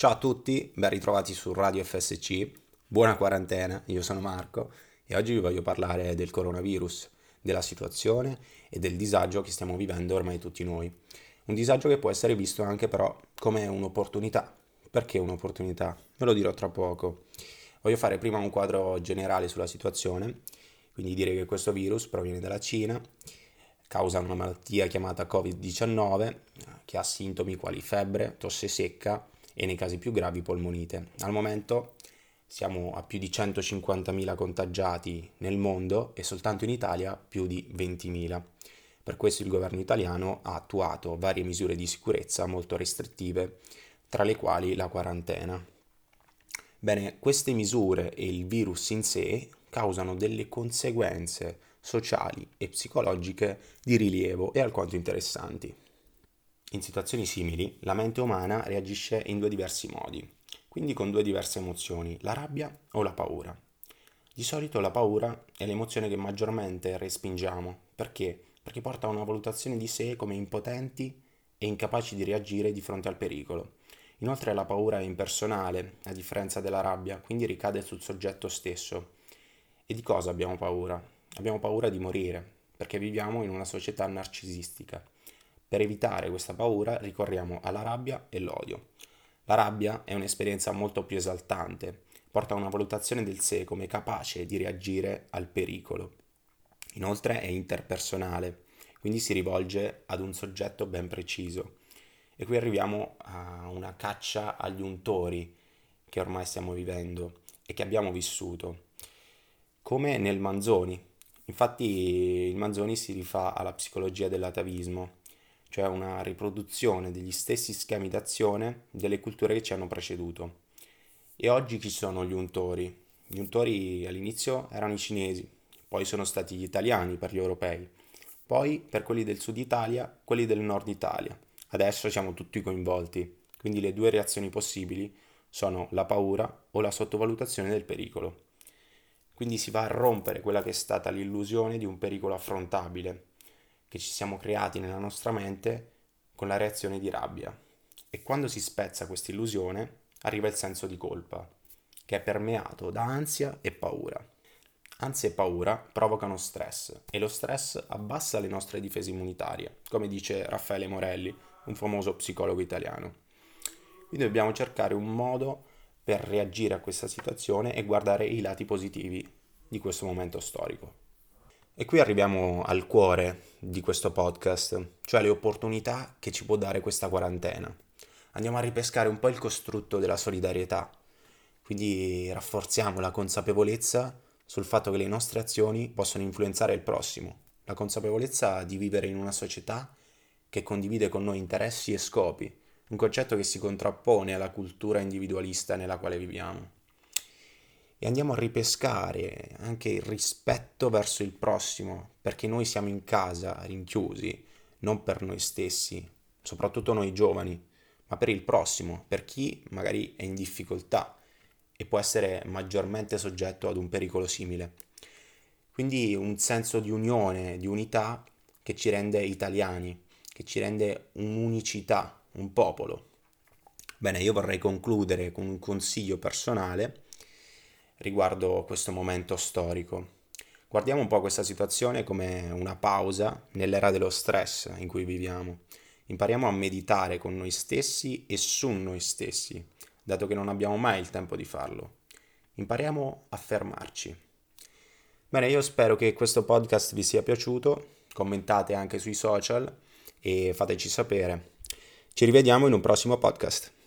Ciao a tutti, ben ritrovati su Radio FSC, buona quarantena, io sono Marco e oggi vi voglio parlare del coronavirus, della situazione e del disagio che stiamo vivendo ormai tutti noi. Un disagio che può essere visto anche però come un'opportunità. Perché un'opportunità? Ve lo dirò tra poco. Voglio fare prima un quadro generale sulla situazione, quindi dire che questo virus proviene dalla Cina, causa una malattia chiamata COVID-19 che ha sintomi quali febbre, tosse secca, e nei casi più gravi polmonite. Al momento siamo a più di 150.000 contagiati nel mondo e soltanto in Italia più di 20.000. Per questo il governo italiano ha attuato varie misure di sicurezza molto restrittive, tra le quali la quarantena. Bene, queste misure e il virus in sé causano delle conseguenze sociali e psicologiche di rilievo e alquanto interessanti. In situazioni simili, la mente umana reagisce in due diversi modi, quindi con due diverse emozioni, la rabbia o la paura. Di solito la paura è l'emozione che maggiormente respingiamo. Perché? Perché porta a una valutazione di sé come impotenti e incapaci di reagire di fronte al pericolo. Inoltre la paura è impersonale, a differenza della rabbia, quindi ricade sul soggetto stesso. E di cosa abbiamo paura? Abbiamo paura di morire, perché viviamo in una società narcisistica. Per evitare questa paura ricorriamo alla rabbia e l'odio. La rabbia è un'esperienza molto più esaltante, porta a una valutazione del sé come capace di reagire al pericolo. Inoltre è interpersonale, quindi si rivolge ad un soggetto ben preciso. E qui arriviamo a una caccia agli untori che ormai stiamo vivendo e che abbiamo vissuto, come nel Manzoni. Infatti il Manzoni si rifà alla psicologia dell'atavismo, cioè una riproduzione degli stessi schemi d'azione delle culture che ci hanno preceduto. E oggi chi sono gli untori? Gli untori all'inizio erano i cinesi, poi sono stati gli italiani per gli europei, poi per quelli del sud Italia, quelli del nord Italia. Adesso siamo tutti coinvolti, quindi le due reazioni possibili sono la paura o la sottovalutazione del pericolo. Quindi si va a rompere quella che è stata l'illusione di un pericolo affrontabile, che ci siamo creati nella nostra mente con la reazione di rabbia. E quando si spezza questa illusione arriva il senso di colpa, che è permeato da ansia e paura. Ansia e paura provocano stress e lo stress abbassa le nostre difese immunitarie, come dice Raffaele Morelli, un famoso psicologo italiano. Quindi dobbiamo cercare un modo per reagire a questa situazione e guardare i lati positivi di questo momento storico. E qui arriviamo al cuore di questo podcast, cioè le opportunità che ci può dare questa quarantena. Andiamo a ripescare un po' il costrutto della solidarietà, quindi rafforziamo la consapevolezza sul fatto che le nostre azioni possono influenzare il prossimo, la consapevolezza di vivere in una società che condivide con noi interessi e scopi, un concetto che si contrappone alla cultura individualista nella quale viviamo. E andiamo a ripescare anche il rispetto verso il prossimo, perché noi siamo in casa, rinchiusi, non per noi stessi, soprattutto noi giovani, ma per il prossimo, per chi magari è in difficoltà e può essere maggiormente soggetto ad un pericolo simile. Quindi un senso di unione, di unità che ci rende italiani, che ci rende un'unicità, un popolo. Bene, io vorrei concludere con un consiglio personale riguardo questo momento storico. Guardiamo un po' questa situazione come una pausa nell'era dello stress in cui viviamo. Impariamo a meditare con noi stessi e su noi stessi, dato che non abbiamo mai il tempo di farlo. Impariamo a fermarci. Bene, io spero che questo podcast vi sia piaciuto, commentate anche sui social e fateci sapere. Ci rivediamo in un prossimo podcast.